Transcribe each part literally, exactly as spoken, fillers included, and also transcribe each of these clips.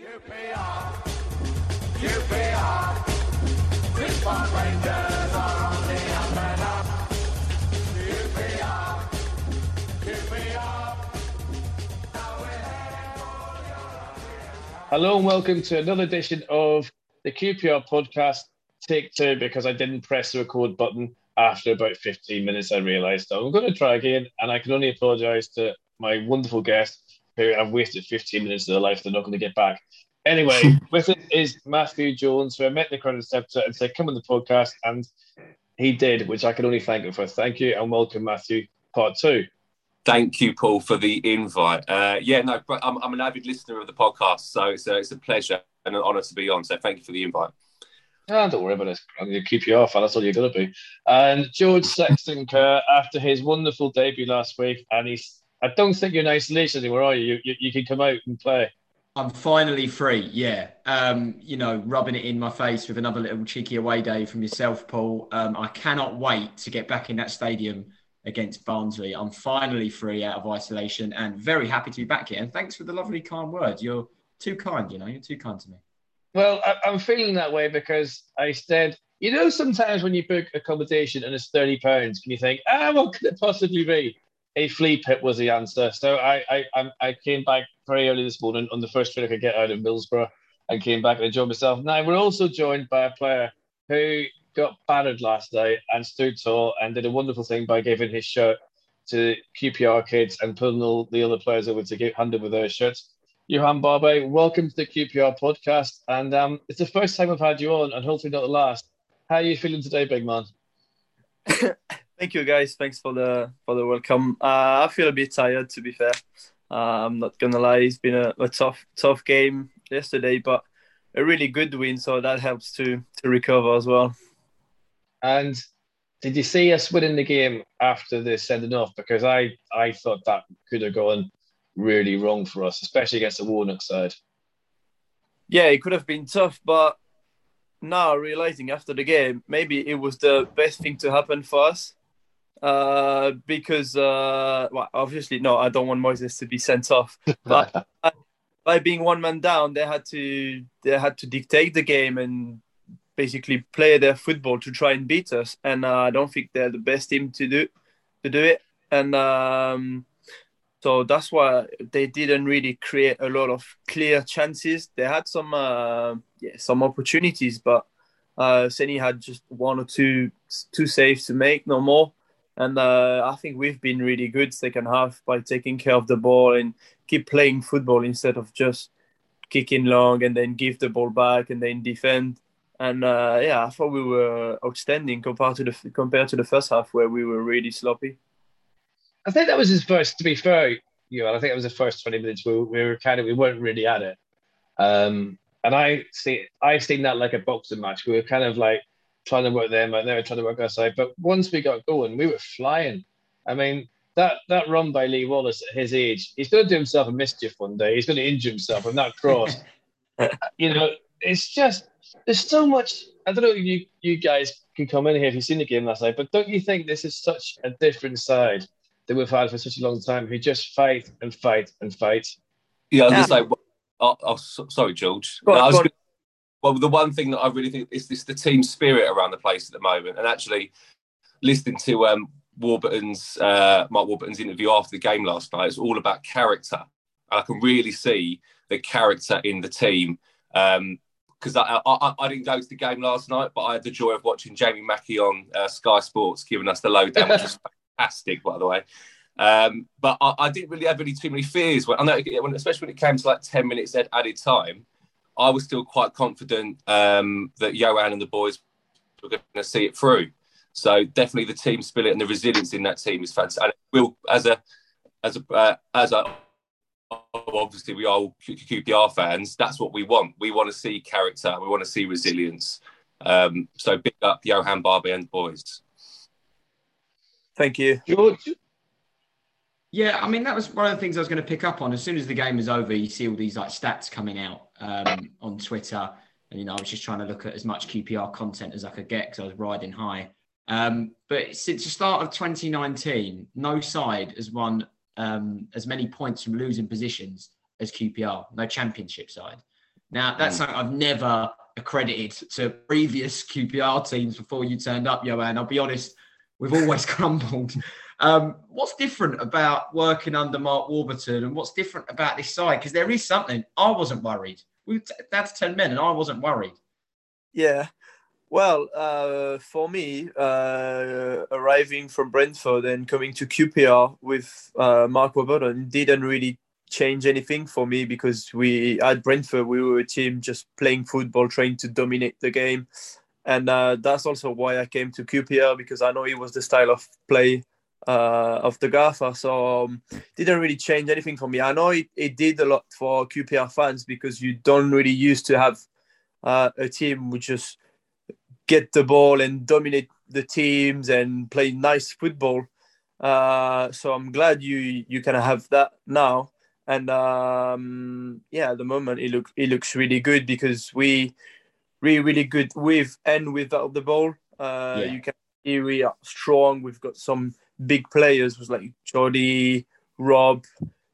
Q P R, Q P R, Richmond Rangers are on the up and up. Q P R, Q P R, now we're heading for Europe. Hello and welcome to another edition of the Q P R podcast, take two, because I didn't press the record button after about fifteen minutes. I realised, so I'm going to try again, and I can only apologise to my wonderful guest, who I've wasted fifteen minutes of their life. They're not going to get back. Anyway, with it is Matthew Jones, who I met in the crowded sector and said, come on the podcast, and he did, which I can only thank him for. Thank you and welcome, Matthew, part two. Thank you, Paul, for the invite. Uh, yeah, no, I'm, I'm an avid listener of the podcast, so it's a, it's a pleasure and an honour to be on, so thank you for the invite. Oh, don't worry about it. I'm going to keep you off, and that's all you're going to be. And George Sexton-Kerr, after his wonderful debut last week, and he's I don't think you're in isolation anymore, are you? You, you? you can come out and play. I'm finally free, yeah. Um, you know, rubbing it in my face with another little cheeky away day from yourself, Paul. Um, I cannot wait to get back in that stadium against Barnsley. I'm finally free out of isolation and very happy to be back here. And thanks for the lovely, kind word. You're too kind, you know. You're too kind to me. Well, I, I'm feeling that way because I said, you know, sometimes when you book accommodation and it's thirty pounds, can you think, ah, what could it possibly be? A flea pit was the answer. So I, I I came back very early this morning on the first train I could get out of Middlesbrough and came back and enjoyed myself. Now, we're also joined by a player who got battered last night and stood tall and did a wonderful thing by giving his shirt to Q P R kids and pulling all the other players over to get handed with their shirts. Yoann Barbet, welcome to the Q P R podcast. And um, it's the first time I've had you on and hopefully not the last. How are you feeling today, big man? Thank you, guys. Thanks for the for the welcome. Uh, I feel a bit tired, to be fair. Uh, I'm not gonna lie. It's been a, a tough tough game yesterday, but a really good win, so that helps to to recover as well. And did you see us winning the game after the sending off? Because I I thought that could have gone really wrong for us, especially against the Warnock side. Yeah, it could have been tough, but now realizing after the game, maybe it was the best thing to happen for us. Uh, because uh, well, obviously, no, I don't want Moises to be sent off. But by, by being one man down, they had to they had to dictate the game and basically play their football to try and beat us. And uh, I don't think they're the best team to do to do it. And um, so that's why they didn't really create a lot of clear chances. They had some uh, yeah, some opportunities, but uh, Seni had just one or two two saves to make, no more. And uh, I think we've been really good second half by taking care of the ball and keep playing football instead of just kicking long and then give the ball back and then defend. And uh, yeah, I thought we were outstanding compared to the compared to the first half where we were really sloppy. I think that was his first. To be fair, you know, I think it was the first twenty minutes where we were kind of we weren't really at it. Um, and I see, I seen that like a boxing match. We were kind of like trying to work them, and they were trying to work us out. But once we got going, we were flying. I mean, that, that run by Lee Wallace at his age, he's going to do himself a mischief one day. He's going to injure himself on that cross. You know, it's just, there's so much. I don't know if you, you guys can come in here if you've seen the game last night, but don't you think this is such a different side that we've had for such a long time who just fight and fight and fight? Yeah, I was just like, oh, oh, sorry, George. Go on, no, I was go on. Gonna- Well, the one thing that I really think is this, the team spirit around the place at the moment. And actually, listening to um, Warburton's, uh, Mark Warburton's interview after the game last night, it's all about character. And I can really see the character in the team. Um, because I, I, I didn't go to the game last night, but I had the joy of watching Jamie Mackey on uh, Sky Sports giving us the lowdown, which was fantastic, by the way. Um, but I, I didn't really have any too many fears. When, I know, when, especially when it came to like ten minutes added time, I was still quite confident um, that Yoann and the boys were going to see it through. So definitely the team spirit and the resilience in that team is fantastic. And we'll, as a, as a, uh, as a, obviously we are all Q P R fans. That's what we want. We want to see character. We want to see resilience. Um, so big up Yoann Barbet and the boys. Thank you. George. Yeah, I mean, that was one of the things I was going to pick up on. As soon as the game is over, you see all these like stats coming out um, on Twitter. And, you know, I was just trying to look at as much Q P R content as I could get because I was riding high. Um, but since the start of twenty nineteen, no side has won um, as many points from losing positions as Q P R, no championship side. Now, that's something I've never accredited to previous Q P R teams before you turned up, Yoann. I'll be honest, we've always crumbled. Um, what's different about working under Mark Warburton, and what's different about this side? Because there is something. I wasn't worried. We that's ten men, and I wasn't worried. Yeah. Well, uh, for me, uh, arriving from Brentford and coming to Q P R with uh, Mark Warburton didn't really change anything for me, because we at Brentford, we were a team just playing football, trying to dominate the game. And uh, that's also why I came to Q P R, because I know it was the style of play uh, of the Gaffer. So um, didn't really change anything for me. I know it, it did a lot for Q P R fans, because you don't really used to have uh, a team which just get the ball and dominate the teams and play nice football. Uh, so I'm glad you you kind of have that now. And um, yeah, at the moment it looks it looks really good, because we really really good with and without the ball. Uh, yeah. You can see we are strong. We've got some big players, was like Jordi, Rob,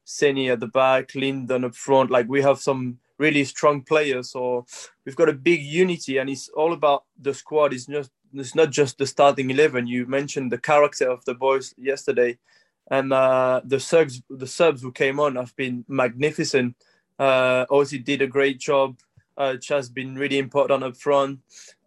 Seni at the back, Lindon up front. Like, we have some really strong players, so we've got a big unity, and it's all about the squad. It's just it's not just the starting eleven. You mentioned the character of the boys yesterday, and uh, the subs the subs who came on have been magnificent. Uh, Ozzy did a great job. Uh, Chas been really important up front.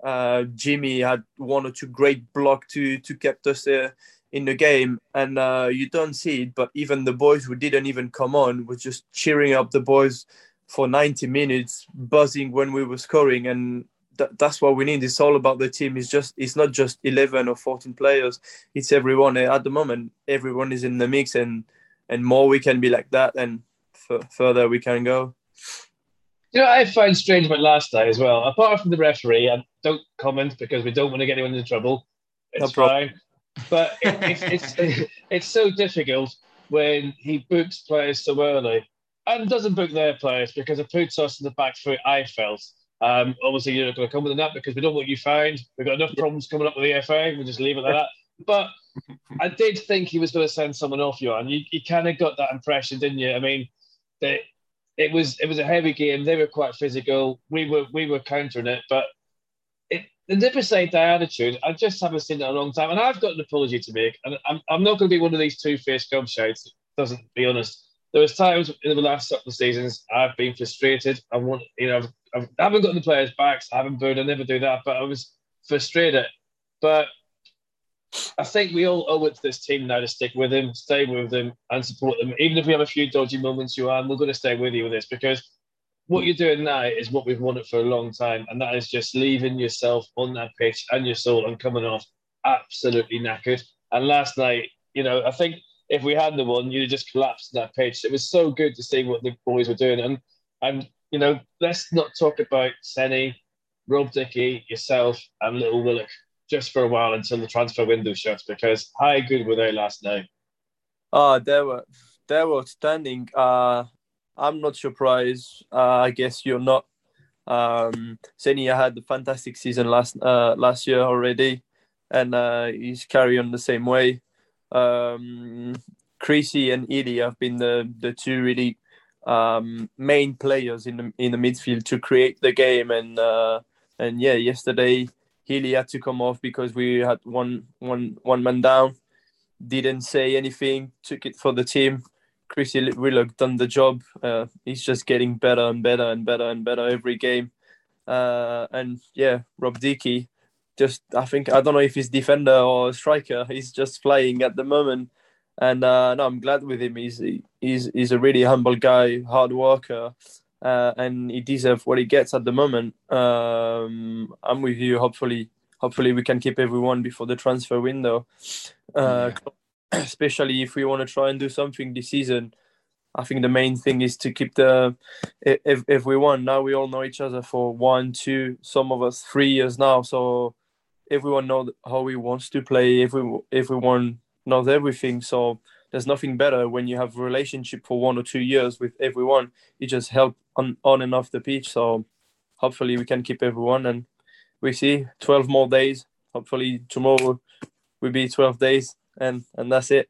Uh, Jimmy had one or two great blocks to to kept us there in the game, and uh, you don't see it, but even the boys who didn't even come on were just cheering up the boys for ninety minutes, buzzing when we were scoring. And th- that's what we need. It's all about the team. It's just, it's not just eleven or fourteen players. It's everyone. At the moment, everyone is in the mix, and, and more we can be like that, and f- further we can go. You know, I find strange about last night as well. Apart from the referee, I don't comment because we don't want to get anyone into trouble. It's no fine. But it, it's, it's it's so difficult when he books players so early. And doesn't book their players, because a poo toss in the back foot, I felt. Um, obviously, you're not going to come with that, because we don't want you fined. We've got enough problems coming up with the F A. We'll just leave it like that. But I did think he was going to send someone off, Yoann. You, you kind of got that impression, didn't you? I mean, they, it was it was a heavy game. They were quite physical. We were we were countering it. But it, the Nippersaid attitude, I just haven't seen it in a long time. And I've got an apology to make. And I'm, I'm not going to be one of these two-faced gobshites. Doesn't be honest. There was times in the last couple of seasons I've been frustrated. I want, you know, I've, I've, I haven't gotten the players' backs. I haven't booed. I never do that. But I was frustrated. But I think we all owe it to this team now to stick with him, stay with them, and support them. Even if we have a few dodgy moments, Yoann, we're going to stay with you with this, because what you're doing now is what we've wanted for a long time, and that is just leaving yourself on that pitch and your soul and coming off absolutely knackered. And last night, you know, I think if we hadn't won, you'd have just collapsed that pitch. It was so good to see what the boys were doing. And, and you know, let's not talk about Senny, Rob Dickey, yourself, and little Willock just for a while until the transfer window shuts, because how good were they last night? Oh, they were, they were outstanding. Uh, I'm not surprised. Uh, I guess you're not. Um, Senny had a fantastic season last uh, last year already, and uh, he's carrying on the same way. Um, Chrissy and Ili have been the, the two really um, main players in the in the midfield to create the game, and uh, and yeah, yesterday Ili had to come off because we had one one one man down. Didn't say anything, took it for the team. Chrissy Willock done the job. Uh, he's just getting better and better and better and better every game. Uh, and yeah, Rob Dickey. Just, I think, I don't know if he's defender or striker. He's just flying at the moment, and uh, no, I'm glad with him. He's he's he's a really humble guy, hard worker, uh, and he deserves what he gets at the moment. Um, I'm with you. Hopefully, hopefully we can keep everyone before the transfer window, uh, yeah. Especially if we want to try and do something this season. I think the main thing is to keep the if everyone. Now we all know each other for one, two, some of us three years now, so. Everyone knows how he wants to play. Every, everyone knows everything. So there's nothing better when you have a relationship for one or two years with everyone. You just help on, on and off the pitch. So hopefully we can keep everyone. And we see twelve more days. Hopefully tomorrow will be twelve days. And, and that's it.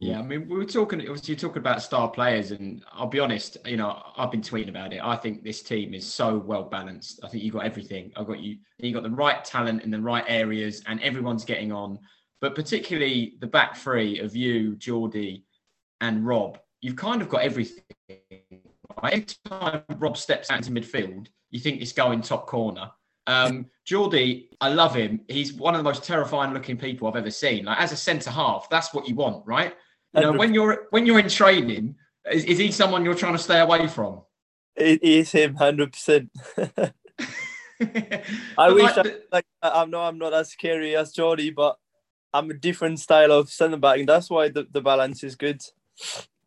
Yeah, I mean, we were talking, obviously you're talking about star players, and I'll be honest, you know, I've been tweeting about it. I think this team is so well balanced. I think you've got everything. I've got you, you've got the right talent in the right areas, and everyone's getting on. But particularly the back three of you, Jordi and Rob, you've kind of got everything. Right? Every time Rob steps out into midfield, you think it's going top corner. Um, Jordi, I love him. He's one of the most terrifying looking people I've ever seen. Like, as a centre half, that's what you want, right? You know, when you're when you're in training, is, is he someone you're trying to stay away from? It is him, hundred percent. I wish like, I, like I'm not I'm not as scary as Jordi, but I'm a different style of centre back, and that's why the, the balance is good.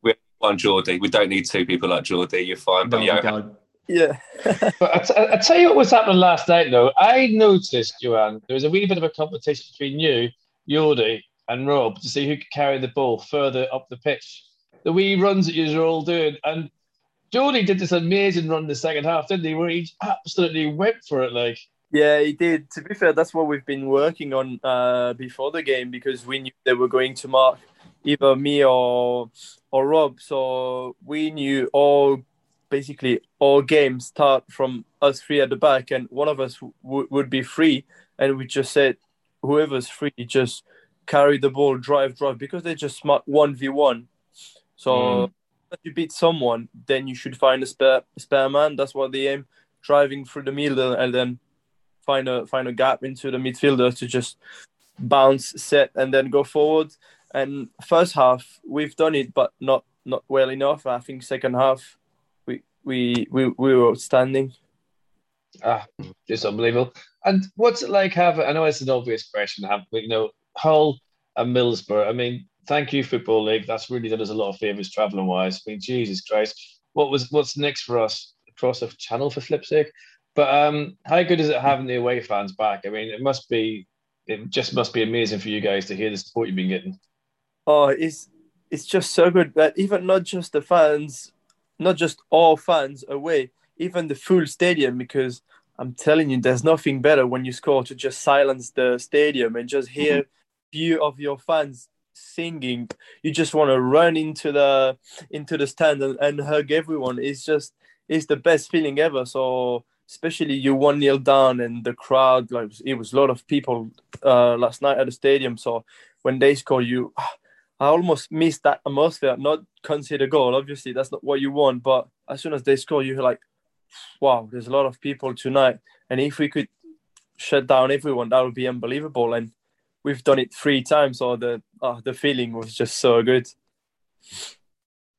We're on Jordi. We don't need two people like Jordi. You're fine, but no, yeah, yeah. But I, I tell you what was happening last night though. I noticed, Yoann, there was a wee bit of a competition between you, Jordi, and Rob to see who could carry the ball further up the pitch. The wee runs that you were all doing. And Jordi did this amazing run in the second half, didn't he? Where he absolutely went for it. Like, yeah, he did. To be fair, that's what we've been working on uh, before the game, because we knew they were going to mark either me or or Rob. So we knew all, basically all games start from us three at the back, and one of us w- would be free. And we just said, whoever's free, just carry the ball, drive, drive, because they're just smart one v one. So mm. if you beat someone, then you should find a spare spare man. That's what they aim, driving through the middle and then find a find a gap into the midfielder to just bounce, set, and then go forward. And first half, we've done it, but not, not well enough. I think second half, we we we, we were outstanding. Ah, just unbelievable. And what's it like having, I know it's an obvious question, have you know, Hull and Middlesbrough. I mean, thank you, Football League. That's really done us a lot of favours travelling wise. I mean, Jesus Christ, what was what's next for us across the channel for flip's sake? But um, how good is it having the away fans back? I mean, it must be, it just must be amazing for you guys to hear the support you've been getting. Oh, it's it's just so good. But even not just the fans, not just all fans away, even the full stadium, because I'm telling you, there's nothing better when you score to just silence the stadium and just hear. Mm-hmm. View of your fans singing, you just want to run into the into the stand and, and hug everyone. It's just it's the best feeling ever. So especially you one nil down and the crowd, like it was a lot of people uh, last night at the stadium. So when they score, you I almost missed that atmosphere. Not consider goal, obviously that's not what you want. But as soon as they score, you're like, wow, there's a lot of people tonight. And if we could shut down everyone, that would be unbelievable. And we've done it three times, so the oh, the feeling was just so good.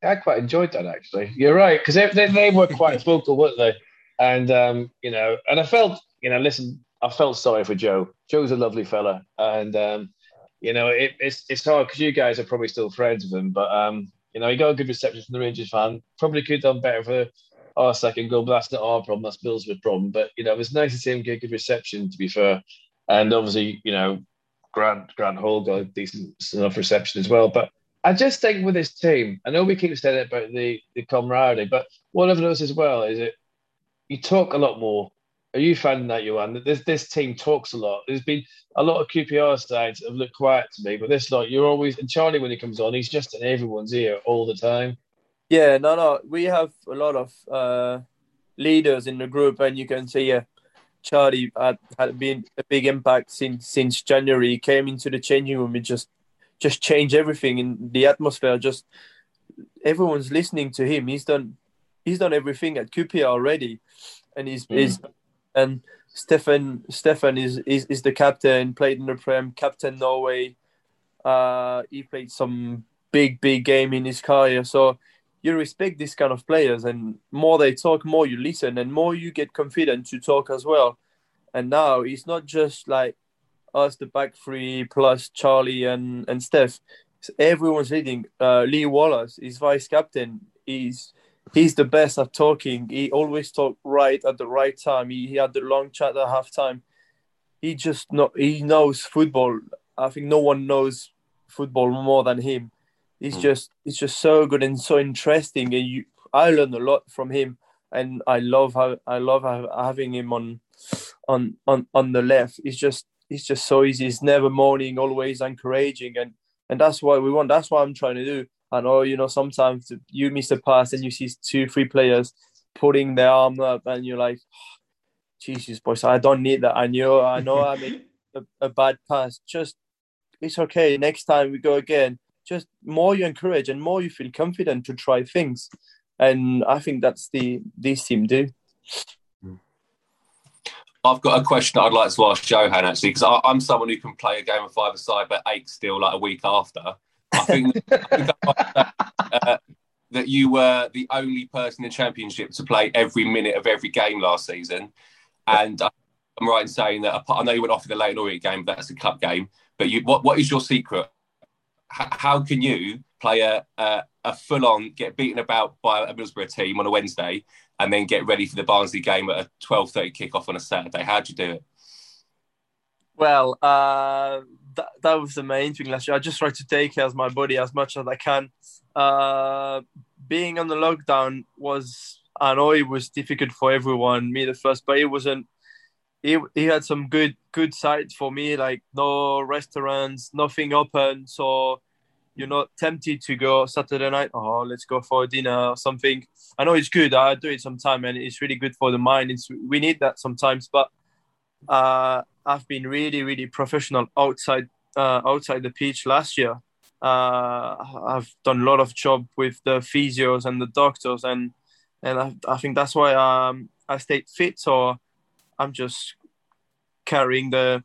I quite enjoyed that, actually. You're right, because they, they they were quite vocal, weren't they? And um, you know, and I felt, you know, listen, I felt sorry for Joe. Joe's a lovely fella, and um, you know, it, it's it's hard because you guys are probably still friends with him, but um, you know, he got a good reception from the Rangers fan. Probably could have done better for our second goal, but that's not our problem. That's Middlesbrough's problem. But you know, it was nice to see him get a good reception. To be fair, and obviously, you know. Grant Grant Hall got a decent enough reception as well. But I just think with this team, I know we keep saying about the, the camaraderie, but what I've noticed as well is that you talk a lot more. Are you finding that, Yoann, that this, this team talks a lot? There's been a lot of Q P R sides that have looked quiet to me, but this lot, you're always, and Charlie, when he comes on, he's just in everyone's ear all the time. Yeah, no, no. We have a lot of uh, leaders in the group, and you can see, yeah, Charlie had, had been a big impact since since January. He came into the changing room. It just just changed everything in the atmosphere. Just everyone's listening to him. He's done he's done everything at Q P R already, and he's mm. is and Stefan Stefan is, is is the captain. Played in the Prem, captain Norway. Uh, he played some big big game in his career. So you respect this kind of players, and more they talk, more you listen, and more you get confident to talk as well. And now it's not just like us, the back three, plus Charlie and, and Steph. Everyone's leading. Uh, Lee Wallace is vice-captain. He's he's the best at talking. He always talked right at the right time. He, he had the long chat at half-time. He just know, he knows football. I think no one knows football more than him. It's just, it's just so good and so interesting, and you, I learned a lot from him, and I love how I love how, having him on, on, on, on the left. It's just, it's just so easy. It's never moaning, always encouraging, and, and that's what we want. That's what I'm trying to do. I know, you know, sometimes you miss a pass and you see two, three players putting their arm up and you're like, oh, Jesus, boys, I don't need that. I know, I know I made a, a bad pass. Just, it's okay. Next time we go again. Just more you encourage and more you feel confident to try things. And I think that's the this team do. I've got a question that I'd like to ask Johan, actually, because I'm someone who can play a game of five-a-side but aches still like a week after. I think that, uh, that you were the only person in the Championship to play every minute of every game last season. And I'm right in saying that, I know you went off in the Leyton Orient game, but that's a cup game. But you, what what is your secret? H- how can you play a, a, a full-on, get beaten about by a Middlesbrough team on a Wednesday and then get ready for the Barnsley game at a twelve thirty kick-off on a Saturday? How do you do it? Well, uh, that, that was the main thing last year. I just tried to take care of my body as much as I can. Uh, being on the lockdown was, I know it was difficult for everyone, me the first, but it wasn't, it, it had some good good sides for me, like no restaurants, nothing open. So you're not tempted to go Saturday night, oh, let's go for dinner or something. I know it's good. I do it sometimes and it's really good for the mind. It's, we need that sometimes, but uh, I've been really, really professional outside uh, outside the pitch last year. Uh, I've done a lot of job with the physios and the doctors, and and I, I think that's why um, I stayed fit. So I'm just carrying the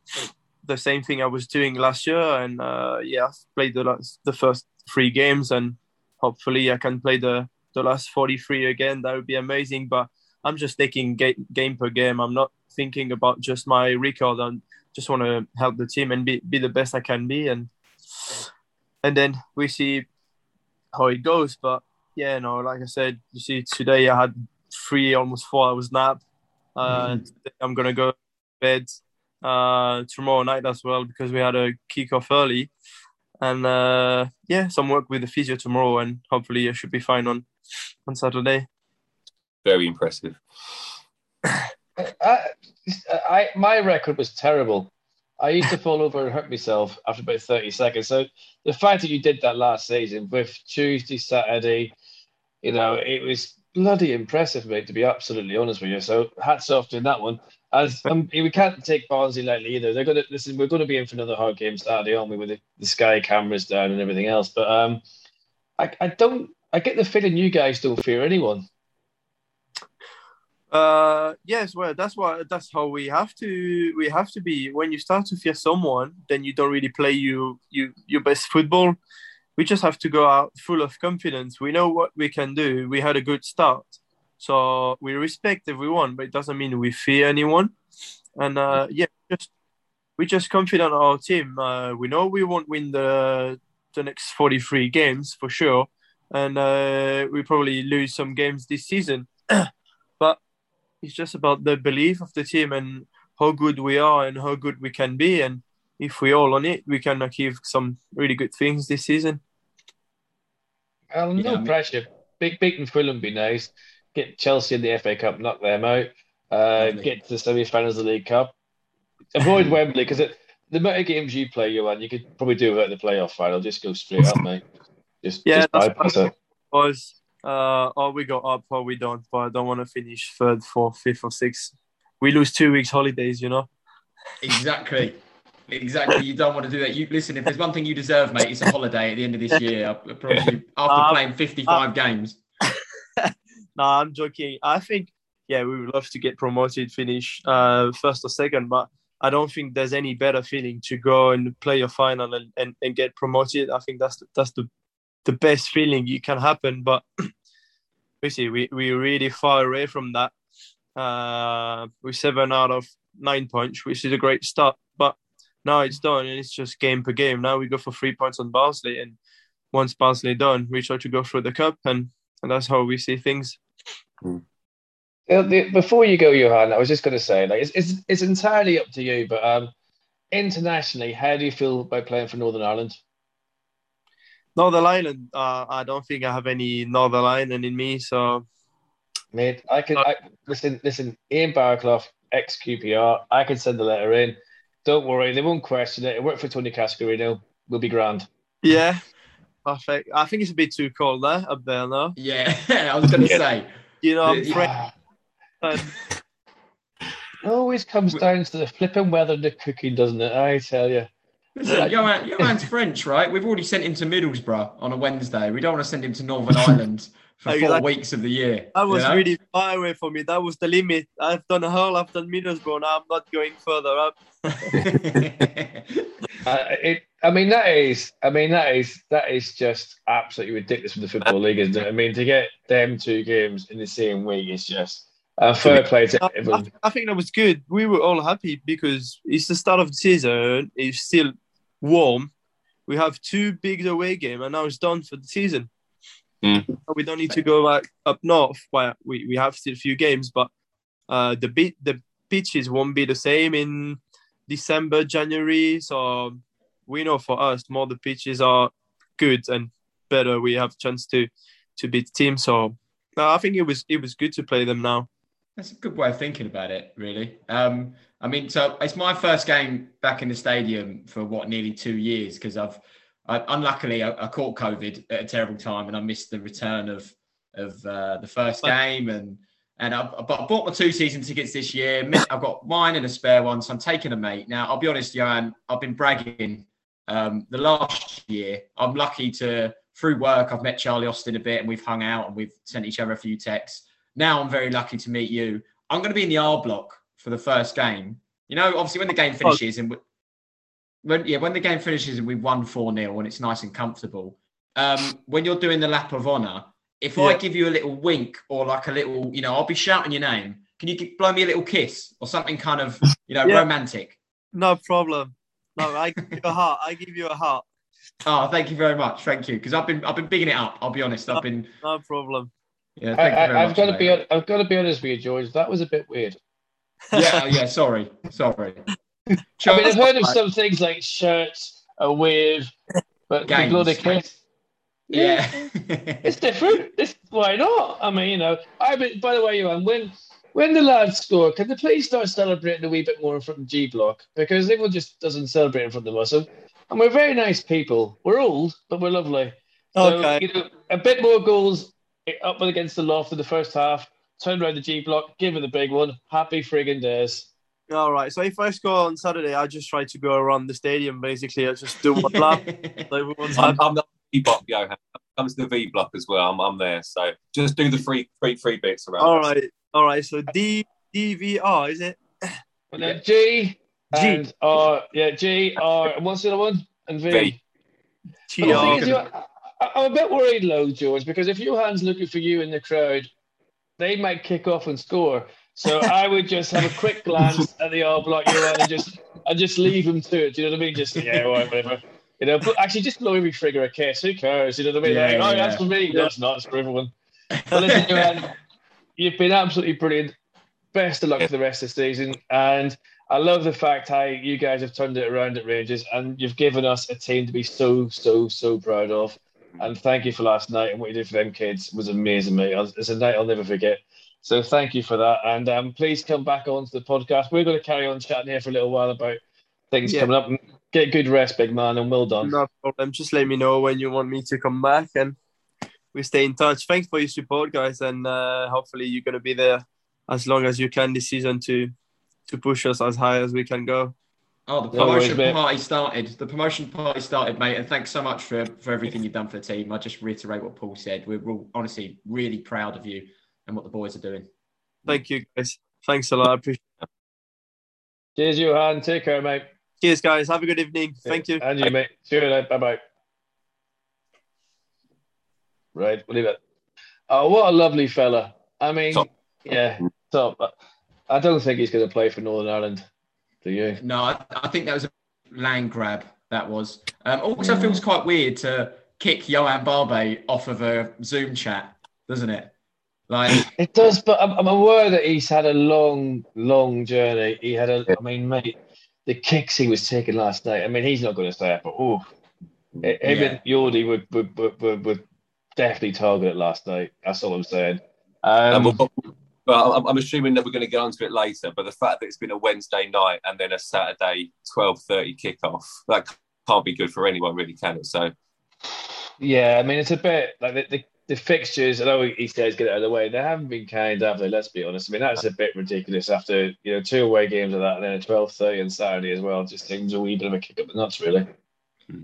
the same thing I was doing last year, and uh, yeah, I've played the last, the first three games, and hopefully I can play the, the last forty-three again. That would be amazing. But I'm just taking game, game per game. I'm not thinking about just my record. I just want to help the team and be, be the best I can be, and and then we see how it goes. But yeah, no, like I said, you see today I had three, almost four hours nap. Uh, mm. Today I'm gonna go to bed. Uh, tomorrow night as well, because we had a kick off early, and uh, yeah, some work with the physio tomorrow, and hopefully I should be fine on on Saturday. Very impressive. I, I my record was terrible. I used to fall over and hurt myself after about thirty seconds. So the fact that you did that last season with Tuesday, Saturday, you know, it was bloody impressive, mate. To be absolutely honest with you, so hats off to that one. As, um, we can't take Barnsley lightly either. They're going to listen. We're going to be in for another hard game Saturday, aren't we? With the, the Sky cameras down and everything else. But um, I, I don't. I get the feeling you guys don't fear anyone. Uh, yes, well, that's why. That's how we have to. We have to be. When you start to fear someone, then you don't really play you, you your best football. We just have to go out full of confidence. We know what we can do. We had a good start. So we respect everyone, but it doesn't mean we fear anyone. And uh, yeah, just we just confident on our team. Uh, we know we won't win the the next forty-three games for sure, and uh, we probably lose some games this season. But it's just about the belief of the team and how good we are and how good we can be. And if we're all on it, we can achieve some really good things this season. Well, no yeah, pressure. Big beating Fulham be nice. Get Chelsea in the F A Cup, knock them out. Uh, get to the semi-finals of the League Cup. Avoid Wembley, because the amount of games you play, Yoann, you could probably do without the playoff final. Just go straight up, mate. Just, yeah, just bypass it. Was, uh, or we go up or we don't, but I don't want to finish third, fourth, fifth or sixth. We lose two weeks holidays, you know? Exactly. Exactly. You don't want to do that. You listen, if there's one thing you deserve, mate, it's a holiday at the end of this year. I promise you, after um, playing fifty-five um, games. No, I'm joking. I think, yeah, we would love to get promoted, finish uh, first or second, but I don't think there's any better feeling to go and play a final and, and, and get promoted. I think that's the, that's the the best feeling you can happen. But we see, we we're really far away from that. Uh, we're seven out of nine points, which is a great start. But now it's done, and it's just game per game. Now we go for three points on Barnsley, and once Barnsley done, we try to go through the cup, and, and that's how we see things. Mm. Before you go, Johan, I was just going to say, like, it's, it's it's entirely up to you. But um, internationally, how do you feel about playing for Northern Ireland? Northern Ireland, uh, I don't think I have any Northern Ireland in me. So, mate, I can I, listen. Listen, Ian Barraclough, ex Q P R, I can send the letter in. Don't worry, they won't question it. It worked for Tony Cascarino. We'll be grand. Yeah, perfect. I think it's a bit too cold there, up there, though. Yeah, I was going to say. You know, I'm yeah. um, it always comes down to the flipping weather and the cooking, doesn't it? I tell you. Listen, Joanne, Joanne's French, right? We've already sent him to Middlesbrough on a Wednesday. We don't want to send him to Northern Ireland for exactly. four weeks of the year. That was you know? really far away for me. That was the limit. I've done a Hull, I've done Middlesbrough. Now I'm not going further up. uh, it, I mean, that is, I mean, that is, that is just absolutely ridiculous for the Football League, isn't it? I mean, to get them two games in the same week is just. Uh, fair play to everyone. I, I think that was good. We were all happy because it's the start of the season. It's still warm. We have two big away games and now it's done for the season. Mm. We don't need to go like, up north where we, we have still a few games, but uh, the bit, the pitches won't be the same in December, January. So we know for us, the more the pitches are good and better, we have a chance to, to beat the team. So no, I think it was it was good to play them now. That's a good way of thinking about it, really. Um, I mean, so it's my first game back in the stadium for, what, nearly two years because I've, I, unluckily, I, I caught COVID at a terrible time and I missed the return of of uh, the first game. And and I, I bought my two season tickets this year. I've got mine and a spare one, so I'm taking a mate. Now, I'll be honest, Joanne, I've been bragging um, the last year. I'm lucky to, through work, I've met Charlie Austin a bit and we've hung out and we've sent each other a few texts. Now I'm very lucky to meet you. I'm going to be in the R block for the first game. You know, obviously when the game finishes and we, when yeah, when the game finishes and we won four nil and it's nice and comfortable. Um, when you're doing the lap of honour, if yeah. I give you a little wink or like a little, you know, I'll be shouting your name. Can you give, blow me a little kiss or something kind of, you know, yeah. romantic? No problem. No, I give you a heart. I give you a heart. Oh, thank you very much. Thank you, because I've been I've been bigging it up. I'll be honest. I've been no problem. Yeah, thank I, you very I've got to be. I've got to be honest with you, George. That was a bit weird. Yeah, yeah. Sorry, sorry. George, I mean, I've heard of some things like shirts, a wave, but the bloody kiss. Yeah, yeah. It's different. It's, why not? I mean, you know. I mean, by the way, Yoann, when when the lads score, can the police start celebrating a wee bit more in front of G Block because everyone just doesn't celebrate in front of us. So, and we're very nice people. We're old, but we're lovely. So, okay. You know, a bit more goals up against the loft in the first half. Turn around the G block, give it the big one. Happy friggin' days. All right. So if I score on Saturday, I just try to go around the stadium. Basically, I just do one lap. So I'm, I'm the V block, Johan. Comes to the V block as well. I'm, I'm there. So just do the three, three, three bits around. All right. All right. So D, D, V, R, is it? And then G. G and R, yeah, G, R, and what's the other one? And V. V. G, R. Is, I, I'm a bit worried, though, George, because if Johan's looking for you in the crowd, they might kick off and score. So I would just have a quick glance at the R block, Johan, and just and just leave him to it. Do you know what I mean? Just yeah, all right, whatever. You know, but actually, just blow every figure a kiss. Who cares? You know what I mean? Yeah, like, oh, yeah. That's for me. No, it's not. It's for everyone. But listen, Johan, you've been absolutely brilliant. Best of luck for the rest of the season, and I love the fact how you guys have turned it around at Rangers and you've given us a team to be so, so, so proud of. And thank you for last night and what you did for them kids was amazing, mate. It's a night I'll never forget. So thank you for that. And um, please come back on to the podcast. We're going to carry on chatting here for a little while about things yeah. coming up. Get good rest, big man, and well done. No problem. Just let me know when you want me to come back and we stay in touch. Thanks for your support, guys. And uh, hopefully you're going to be there as long as you can this season too. To push us as high as we can go. Oh, the promotion no worries, party started. The promotion party started, mate. And thanks so much for, for everything you've done for the team. I just reiterate what Paul said. We're all, honestly really proud of you and what the boys are doing. Thank you, guys. Thanks a lot. I appreciate it. Cheers, Johan. Take care, mate. Cheers, guys. Have a good evening. Yeah. Thank you. And you, mate. See you later. Bye-bye. Right. We'll leave it. Oh, what a lovely fella. I mean, top. yeah, top. I don't think he's going to play for Northern Ireland, do you? No, I, I think that was a land grab, that was. Um, also yeah. feels quite weird to kick Yoann Barbet off of a Zoom chat, doesn't it? Like it does, but I'm, I'm aware that he's had a long, long journey. He had a, I mean, mate, the kicks he was taking last night, I mean, he's not going to stay up, but ooh. Yeah. Him and Jordi would, would, would, would, would definitely target it last night. That's all I'm saying. Um, But I'm assuming that we're going to get onto it later. But the fact that it's been a Wednesday night and then a Saturday twelve thirty kickoff, that can't be good for anyone, really, can it? So Yeah, I mean, it's a bit like the, the, the fixtures, although he says get it out of the way, they haven't been kind, have they? Let's be honest. I mean, that's a bit ridiculous after, you know, two away games of that and then a twelve thirty on Saturday as well. Just seems a wee bit of a kick up the nuts, really.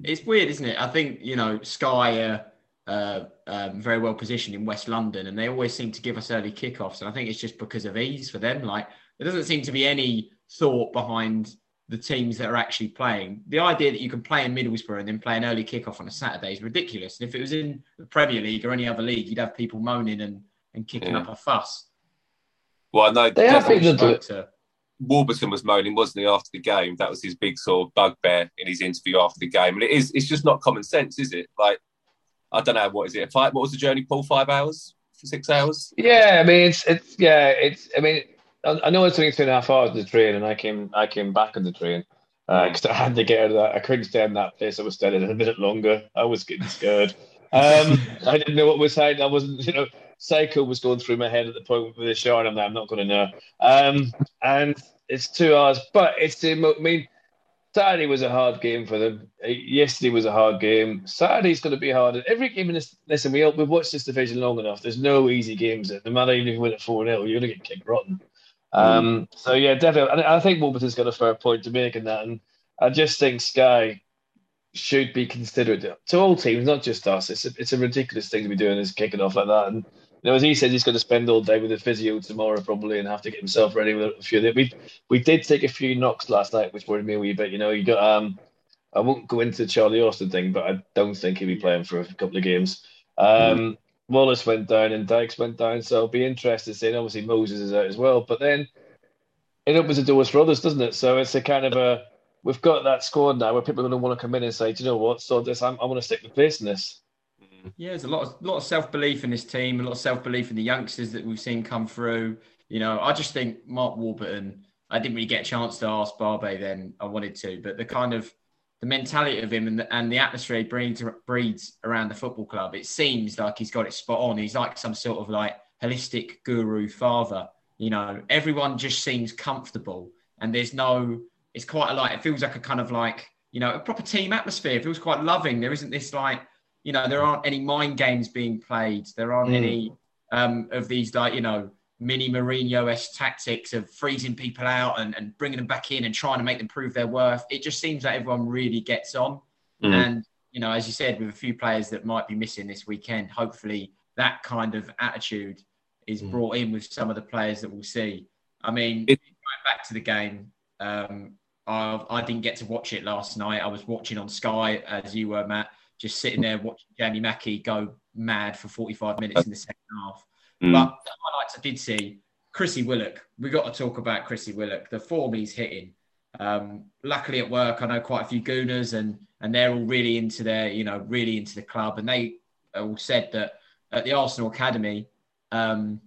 It's weird, isn't it? I think, you know, Sky are uh, uh, um, very well positioned in West London and they always seem to give us early kickoffs. And I think it's just because of ease for them. Like, there doesn't seem to be any thought behind the teams that are actually playing. The idea that you can play in Middlesbrough and then play an early kickoff on a Saturday is ridiculous. And if it was in the Premier League or any other league, you'd have people moaning and, and kicking yeah. up a fuss. Well, I know they have people do it. Warburton was moaning, wasn't he, after the game? That was his big sort of bugbear in his interview after the game. And it is, it's just not common sense, is it? Like, I don't know, what is it? Five, what was the journey, Paul? Five hours? Six hours? Yeah, I mean, it's, it's yeah, it's, I mean, I know it's only two and a half hours on the train, and I came I came back on the train because uh, I had to get out of that. I couldn't stay in that place. I was staying in a minute longer. I was getting scared. Um, I didn't know what was happening. I wasn't, you know, psycho was going through my head at the point with the shower, and I'm like, I'm not going to know. Um, and it's two hours, but it's the, I mean, Saturday was a hard game for them. Yesterday was a hard game. Saturday's going to be hard. Every game in this, listen, we, we've watched this division long enough. There's no easy games. No matter even if you win at four nil, you're going to get kicked rotten. Um, so yeah, definitely. I think Warburton's got a fair point to make in that, and I just think Sky should be considerate to all teams, not just us. It's a, it's a ridiculous thing to be doing, is kicking off like that. And you know, as he said, he's going to spend all day with the physio tomorrow probably, and have to get himself ready with a few. We we did take a few knocks last night, which worried me a wee bit. You know, you got um, I won't go into the Charlie Austin thing, but I don't think he'll be playing for a couple of games. Um. Mm-hmm. Wallace went down and Dykes went down, so it'll be interesting seeing. Obviously, Moises is out as well, but then it opens the doors for others, doesn't it? So it's a kind of a, we've got that squad now where people are going to want to come in and say, do you know what, so this, I'm, I want to stick with place in this. Yeah, there's a lot of, lot of self-belief in this team, a lot of self-belief in the youngsters that we've seen come through. You know, I just think Mark Warburton, I didn't really get a chance to ask Barbet then, I wanted to, but the kind of, the mentality of him and the, and the atmosphere he breeds, breeds around the football club, it seems like he's got it spot on. He's like some sort of like holistic guru father. You know, everyone just seems comfortable and there's no, it's quite a like, it feels like a kind of like, you know, a proper team atmosphere. It feels quite loving. There isn't this like, you know, there aren't any mind games being played. There aren't mm. any um, of these like, you know, mini Mourinho-esque tactics of freezing people out and, and bringing them back in and trying to make them prove their worth. It just seems like everyone really gets on. Mm. And, you know, as you said, with a few players that might be missing this weekend, hopefully that kind of attitude is mm. brought in with some of the players that we'll see. I mean, it- going back to the game, um, I, I didn't get to watch it last night. I was watching on Sky, as you were, Matt, just sitting there watching Jamie Mackey go mad for forty-five minutes in the second half. But the highlights I did see, Chrissy Willock. We got to talk about Chrissy Willock. The form he's hitting. Um, luckily at work, I know quite a few Gooners, and and they're all really into their, you know, really into the club. And they all said that at the Arsenal Academy, um,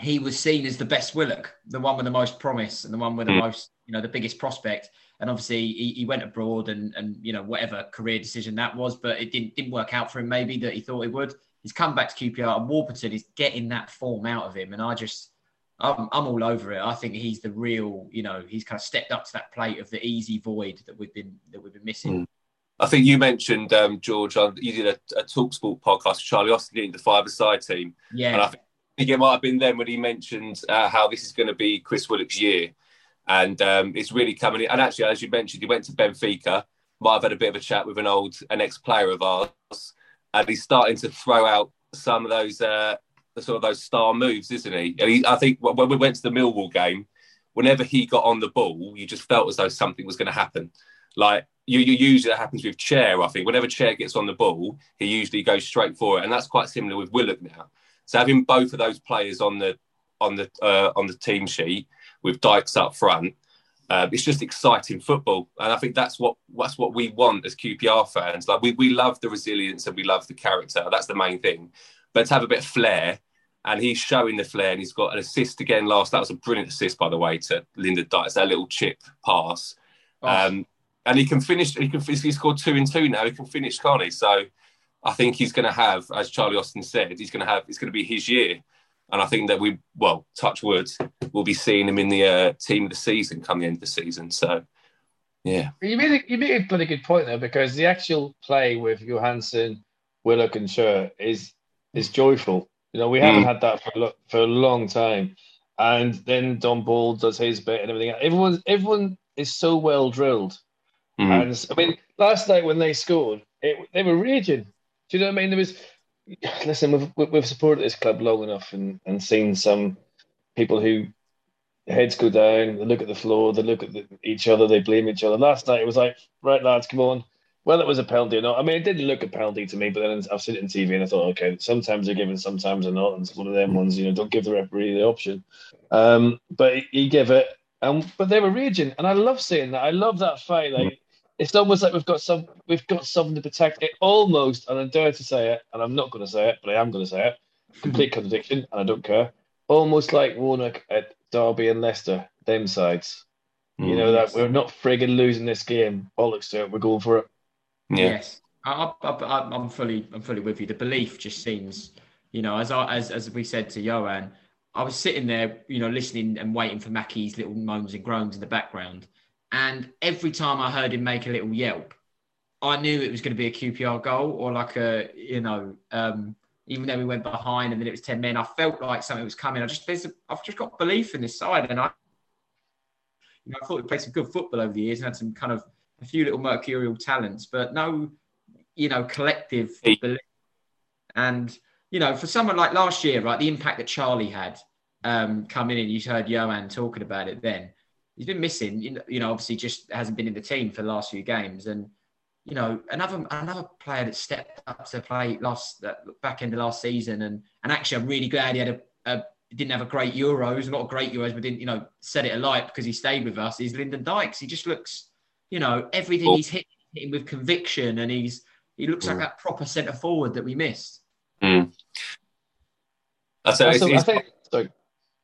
he was seen as the best Willock, the one with the most promise and the one with the most, you know, the biggest prospect. And obviously he, he went abroad and and you know, whatever career decision that was, but it didn't didn't work out for him maybe that he thought it would. He's come back to Q P R and Warburton is getting that form out of him. And I just, I'm, I'm all over it. I think he's the real, you know, he's kind of stepped up to that plate of the easy void that we've been, that we've been missing. Mm. I think you mentioned, um, George, you did a, a TalkSport podcast with Charlie Austin, didn't you, the five-a-side team. Yeah. And I think, I think it might have been then when he mentioned uh, how this is going to be Chris Willock's year. And um, it's really coming in. And actually, as you mentioned, he went to Benfica. Might have had a bit of a chat with an old, an ex-player of ours. And he's starting to throw out some of those uh, sort of those star moves, isn't he? And he, I think when we went to the Millwall game, whenever he got on the ball, you just felt as though something was going to happen. Like, you, you usually that happens with Chair, I think. Whenever Chair gets on the ball, he usually goes straight for it. And that's quite similar with Willock now. So having both of those players on the on the, uh, on the team sheet with Dykes up front, Uh, it's just exciting football, and I think that's what that's what we want as Q P R fans. Like we, we love the resilience and we love the character. That's the main thing. But to have a bit of flair, and he's showing the flair, and he's got an assist again last. That was a brilliant assist, by the way, to Lindon Dykes. That little chip pass, oh. um, and he can finish. He can. He's scored two and two now. He can finish, can't he? So I think he's going to have, as Charlie Austin said, he's going to have. It's going to be his year. And I think that we, well, touch wood, we'll be seeing him in the uh, team of the season come the end of the season. So Yeah. You made a, you made a bloody good point there, because the actual play with Johansson, Willock and Schur is is joyful. You know, we mm. haven't had that for a, for a long time. And then Don Ball does his bit and everything. Everyone, everyone is so well drilled. Mm-hmm. And I mean, last night when they scored, it, they were raging. Do you know what I mean? There was, listen, we've, we've supported this club long enough and, and seen some people who heads go down, they look at the floor, they look at the, each other, they blame each other. Last night it was like, right, lads, come on. Whether it was a penalty or not, I mean, it didn't look a penalty to me, but then I've seen it on T V and I thought, okay, sometimes they're given, sometimes they're not. And it's one of them ones, you know, don't give the referee the option. Um, but he gave it, and but they were raging. And I love seeing that. I love that fight. Like, it's almost like we've got some, we've got something to protect. It almost, and I dare to say it, and I'm not going to say it, but I am going to say it, complete contradiction, and I don't care, almost like Warnock at Derby and Leicester, them sides. Mm. You know, that we're not frigging losing this game. Bollocks to it, we're going for it. Yeah. Yes, I, I, I, I'm fully, I'm fully with you. The belief just seems, you know, as I, as as we said to Yoann, I was sitting there, you know, listening and waiting for Mackey's little moans and groans in the background, and every time I heard him make a little yelp, I knew it was going to be a Q P R goal or like a, you know, um, even though we went behind and then it was ten men, I felt like something was coming. I just, there's, a, I've just got belief in this side, and I, you know, I thought we played some good football over the years and had some kind of. A few little mercurial talents, but no, you know, collective belief. And, you know, for someone like last year, right, the impact that Charlie had um, coming in, you heard Yoann talking about it then. He's been missing, you know, obviously just hasn't been in the team for the last few games. And, you know, another another player that stepped up to play last, uh, back end of last season. And and actually, I'm really glad he had a, a didn't have a great Euros, not a great Euros, but didn't, you know, set it alight because he stayed with us, is Lindon Dykes. He just looks... You know, everything oh. he's hitting, hitting with conviction, and he's he looks like mm. that proper centre forward that we missed. Mm. That's it. It's, it's, think, sorry.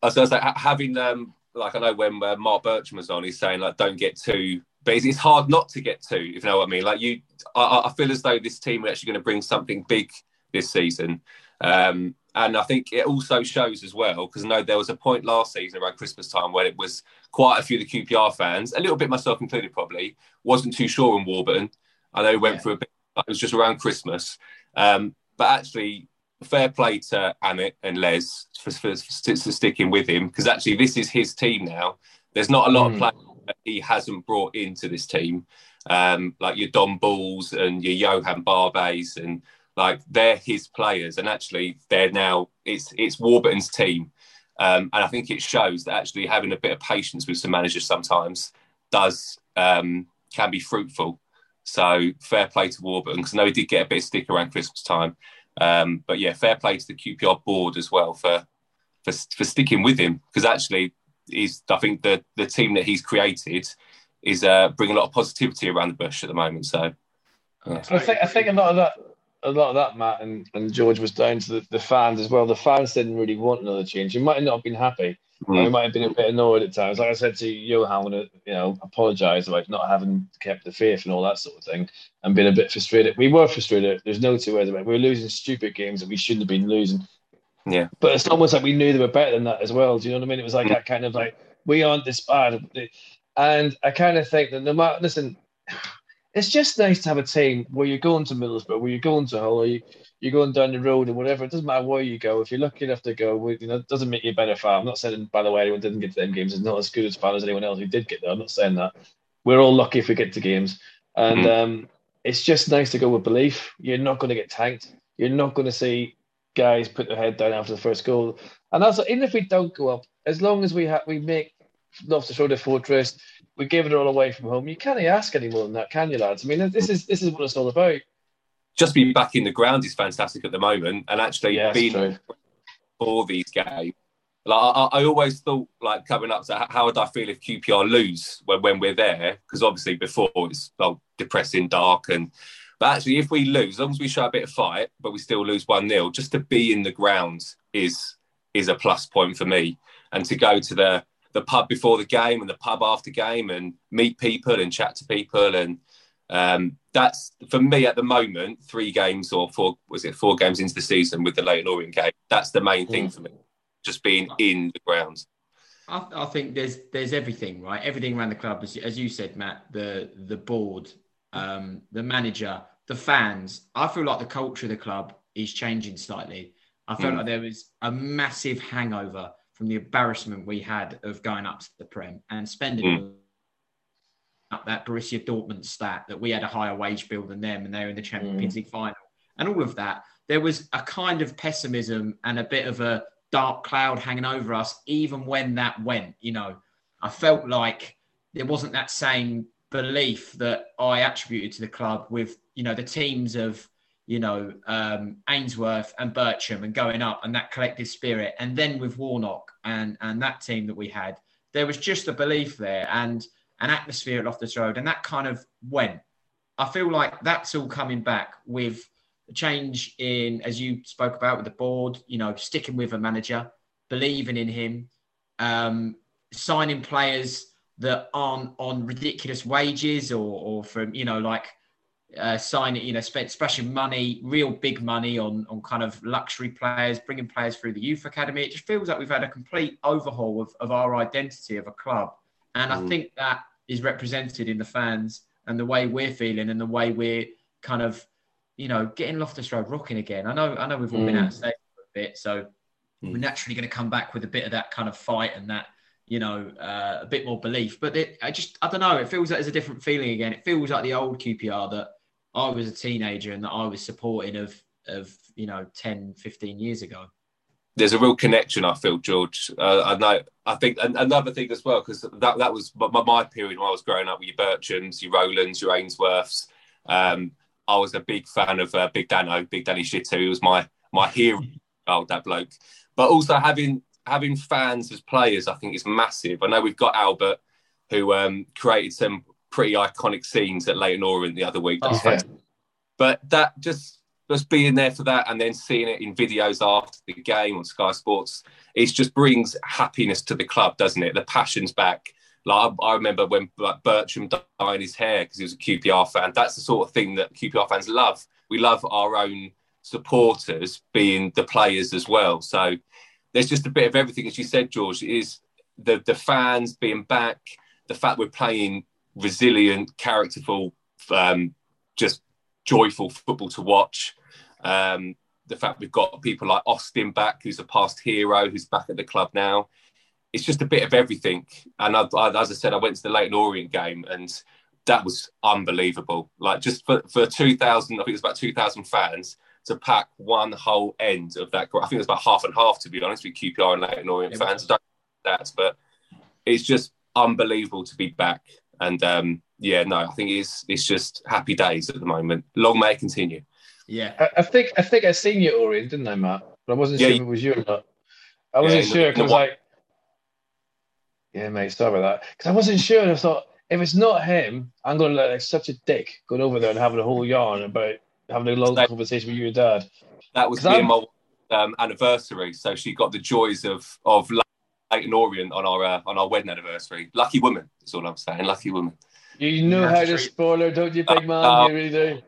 I was going to say, having um, like I know when uh, Mark Burton was on, he's saying like, don't get too, but it's, it's hard not to get too. If you know what I mean, like you, I, I feel as though this team are actually going to bring something big this season, um, and I think it also shows as well because I know there was a point last season around Christmas time when it was. Quite a few of the Q P R fans, a little bit myself included probably, wasn't too sure on Warburton. I know he went yeah. for a bit, it was just around Christmas. Um, but actually, fair play to Amit and Les for, for, for, for sticking with him because actually this is his team now. There's not a lot mm. of players that he hasn't brought into this team. Um, like your Don Balls and your Yoann Barbets and like they're his players and actually they're now, it's it's Warburton's team. Um, and I think it shows that actually having a bit of patience with some managers sometimes does um, can be fruitful. So fair play to Warburton because I know he did get a bit of stick around Christmas time. Um, but yeah, fair play to the Q P R board as well for for, for sticking with him because actually he's, I think the, the team that he's created is uh, bringing a lot of positivity around the bush at the moment. So yeah. I think I think a lot of that. A lot of that, Matt and, and George, was down to the, the fans as well. The fans didn't really want another change. You might not have been happy. Mm. You might have been a bit annoyed at times. Like I said to Yoann, you know, apologise about not having kept the faith and all that sort of thing and been a bit frustrated. We were frustrated. There's no two ways about it. We were losing stupid games that we shouldn't have been losing. Yeah. But it's almost like we knew they were better than that as well. Do you know what I mean? It was like mm. that kind of like, we aren't this bad. And I kind of think that no matter... Listen... It's just nice to have a team where you're going to Middlesbrough, where you're going to Hull, or you, you're going down the road or whatever. It doesn't matter where you go. If you're lucky enough to go, you know, it doesn't make you a better fan. I'm not saying, by the way, anyone didn't get to them games. It's not as good as fan as anyone else who did get there. I'm not saying that. We're all lucky if we get to games. And um, it's just nice to go with belief. You're not going to get tanked. You're not going to see guys put their head down after the first goal. And also, even if we don't go up, as long as we ha- we make Loftus Road a fortress, we're giving it all away from home. You can't ask any more than that, can you, lads? I mean, this is this is what it's all about. Just being back in the ground is fantastic at the moment, and actually yeah, being for these games. Like I, I always thought, like coming up, to how would I feel if Q P R lose when, when we're there? Because obviously before it's like, depressing, dark, and but actually if we lose, as long as we show a bit of fight, but we still lose one nil, just to be in the ground is is a plus point for me, and to go to the. the pub before the game and the pub after game and meet people and chat to people. And um, that's, for me at the moment, three games or four, was it four games into the season with the Leyton Orient game? That's the main thing mm. for me, just being in the ground. I, I think there's there's everything, right? Everything around the club, as, as you said, Matt, the the board, um, the manager, the fans. I feel like the culture of the club is changing slightly. I felt mm. like there was a massive hangover from the embarrassment we had of going up to the Prem and spending mm. up that Borussia Dortmund stat that we had a higher wage bill than them and they were in the Champions mm. League final. And all of that, there was a kind of pessimism and a bit of a dark cloud hanging over us, even when that went, you know. I felt like there wasn't that same belief that I attributed to the club with, you know, the teams of, you know, um, Ainsworth and Bircham and going up and that collective spirit. And then with Warnock and, and that team that we had, there was just a belief there and an atmosphere at Loftus Road. And that kind of went. I feel like that's all coming back with a change in, as you spoke about with the board, you know, sticking with a manager, believing in him, um, signing players that aren't on ridiculous wages or, or from, you know, like uh, signing, you know, spent splashing money, real big money on, on kind of luxury players, bringing players through the youth academy. It just feels like we've had a complete overhaul of, of our identity of a club. And mm. I think that is represented in the fans and the way we're feeling and the way we're kind of, you know, getting Loftus Road rocking again. I know I know we've all mm. been out of state for a bit, so mm. we're naturally going to come back with a bit of that kind of fight and that, you know, uh, a bit more belief. But it, I just, I don't know, it feels like there's a different feeling again. It feels like the old Q P R that I was a teenager and that I was supporting of, of you know, ten, fifteen years ago. There's a real connection, I feel, George. Uh, I know. I think another thing as well, because that, that was my, my period when I was growing up with your Birchams, your Rowlands, your Ainsworths. Um, I was a big fan of uh, Big Dano, Big Danny Shitu. He was my my hero, oh, that bloke. But also having having fans as players, I think, is massive. I know we've got Albert, who um, created some pretty iconic scenes at Leyton Orient the other week. Oh, yeah. But that just, just being there for that and then seeing it in videos after the game on Sky Sports, it just brings happiness to the club, doesn't it? The passion's back. Like, I remember when like, Bertram dyed his hair because he was a Q P R fan. That's the sort of thing that Q P R fans love. We love our own supporters being the players as well. So there's just a bit of everything. As you said, George, it is the, the fans being back, the fact we're playing resilient, characterful, um, just joyful football to watch. Um, the fact we've got people like Austin back, who's a past hero, who's back at the club now. It's just a bit of everything. And I, I, as I said, I went to the Leyton Orient game and that was unbelievable. Like just for, for two thousand, I think it was about two thousand fans to pack one whole end of that. I think it was about half and half, to be honest, with Q P R and Leyton Orient yeah, fans. Don't know that, but it's just unbelievable to be back. And um, yeah, no, I think it's it's just happy days at the moment. Long may it continue. Yeah. I, I think I think I seen you at Orient, didn't I, Matt? But I wasn't yeah, sure you, if it was you or not. I wasn't yeah, sure because like, yeah, mate, sorry about that. Because I wasn't sure. And I thought, if it's not him, I'm going to look like such a dick going over there and having a whole yarn about having a long that, conversation with your dad. That was me and my um, anniversary. So she got the joys of, of Leyton Orient on our uh, on our wedding anniversary. Lucky woman, that's all I'm saying. Lucky woman. You know that's how to spoil her, don't you, big uh, man? Uh, you really do.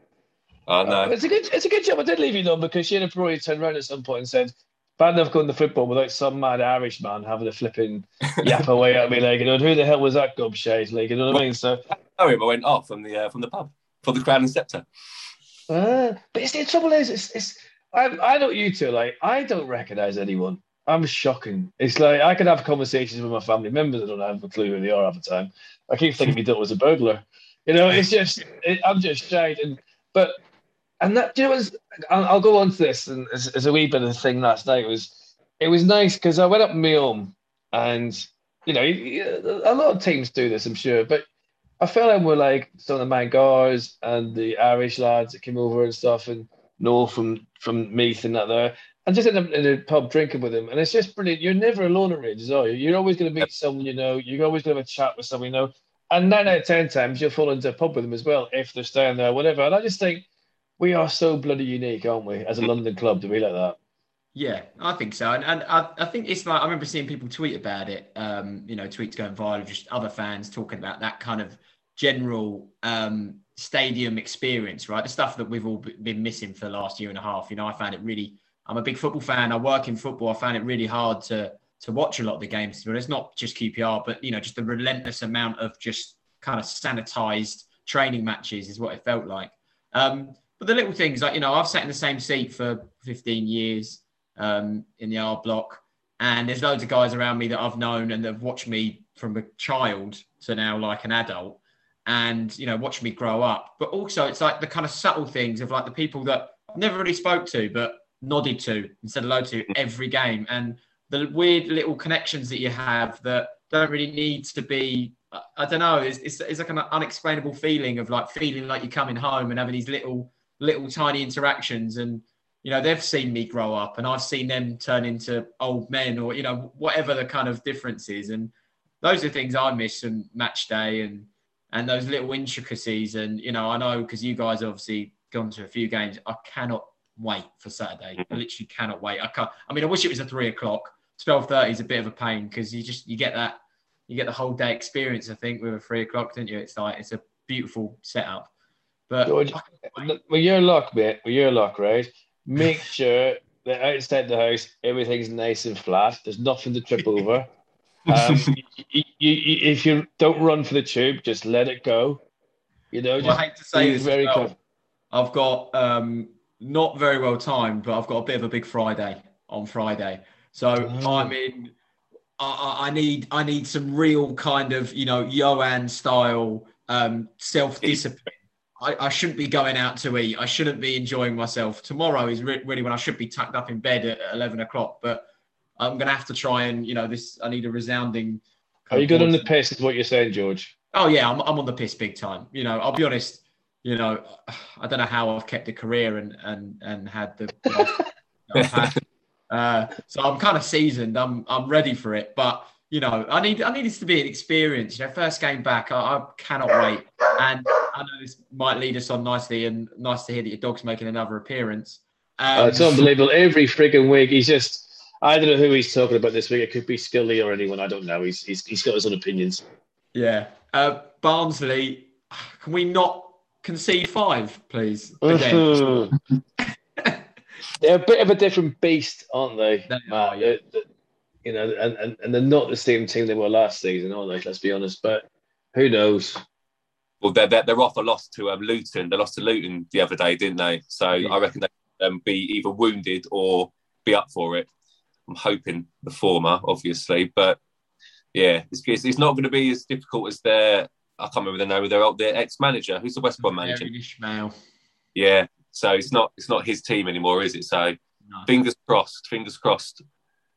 I know. Uh, it's, a good, it's a good job I did leave you though, because she had probably turned around at some point and said, bad enough going to football without some mad Irish man having a flipping yap away at me, like, you know, who the hell was that gobshite? Like, you know what well, I mean? So I remember I went off from the uh, from the pub for the Crown and Sceptre. Uh, but it's, the trouble is, it's it's I I know you two like I don't recognise anyone. I'm shocking. It's like I could have conversations with my family members. I don't have a clue who they are half the time. I keep thinking my dad was a burglar. You know, it's just it, I'm just shy. And but. And that, you know, was, I'll go on to this, and as, as a wee bit of a thing last night, it was, it was nice because I went up my home, and, you know, a lot of teams do this, I'm sure, but I fell in with, like, some of the Mangars and the Irish lads that came over and stuff, and Noel from, from Meath and that there, and just ended up in a pub drinking with them, and it's just brilliant. You're never alone at Ridges, are you? You're always going to meet someone you know, you're always going to have a chat with someone you know, and nine out of ten times you'll fall into a pub with them as well, if they're staying there, whatever, and I just think, we are so bloody unique, aren't we? As a London club, do we like that? Yeah, I think so. And, and I, I think it's like, I remember seeing people tweet about it, um, you know, tweets going viral, just other fans talking about that kind of general um, stadium experience, right? The stuff that we've all been missing for the last year and a half. You know, I found it really, I'm a big football fan. I work in football. I found it really hard to to watch a lot of the games, but it's not just Q P R, but, you know, just the relentless amount of just kind of sanitized training matches is what it felt like. Um, but the little things, like, you know, I've sat in the same seat for fifteen years um, in the R block, and there's loads of guys around me that I've known and they've watched me from a child to now like an adult, and, you know, watched me grow up. But also it's like the kind of subtle things of like the people that I've never really spoke to, but nodded to and said hello to every game, and the weird little connections that you have that don't really need to be, I don't know, it's, it's, it's like an unexplainable feeling of like feeling like you're coming home and having these little, little tiny interactions. And, you know, they've seen me grow up and I've seen them turn into old men, or, you know, whatever the kind of difference is. And those are things I miss from match day, and, and those little intricacies. And, you know, I know, because you guys obviously gone to a few games, I cannot wait for Saturday. I literally cannot wait. I can't, I mean, I wish it was a three o'clock. twelve thirty is a bit of a pain, because you just, you get that, you get the whole day experience, I think, with a three o'clock, don't you? It's like, it's a beautiful setup. But George, with your luck, mate, with your luck, right? Make sure that outside the house, everything's nice and flat. There's nothing to trip over. Um, you, you, you, if you don't run for the tube, just let it go. You know, just well, I hate to say this, very well, I've got um, not very well timed, but I've got a bit of a big Friday on Friday, so oh. I'm in. I, I need I need some real kind of, you know, Yoann style um, self discipline. I, I shouldn't be going out to eat. I shouldn't be enjoying myself. Tomorrow is re- really when I should be tucked up in bed at eleven o'clock, but I'm going to have to try and, you know, this, I need a resounding. Are you good on the piss is what you're saying, George? Oh yeah, I'm I'm on the piss big time. You know, I'll be honest, you know, I don't know how I've kept a career and, and, and had the, you know, I've had, uh, so I'm kind of seasoned. I'm, I'm ready for it, but you know, I need, I need this to be an experience, you know, first game back, I, I cannot wait. And I know this might lead us on nicely, and nice to hear that your dog's making another appearance. Um, oh, it's unbelievable. Every frigging week, he's just, I don't know who he's talking about this week. It could be Skilly or anyone. I don't know. He's he's he's got his own opinions. Yeah. Uh, Barnsley, can we not concede five, please? Again. They're a bit of a different beast, aren't they? They are, yeah. You know, and, and, and they're not the same team they were last season, aren't they? Let's be honest. But who knows? Well, they're, they're, they're off a loss to um, Luton. They lost to Luton the other day, didn't they? So yeah. I reckon they'll um, be either wounded or be up for it. I'm hoping the former, obviously, but yeah, it's, it's not going to be as difficult as their, I can't remember the name of their, their ex-manager, who's the West Brom manager. Yeah, so it's not it's not his team anymore, is it? So no. fingers crossed, fingers crossed.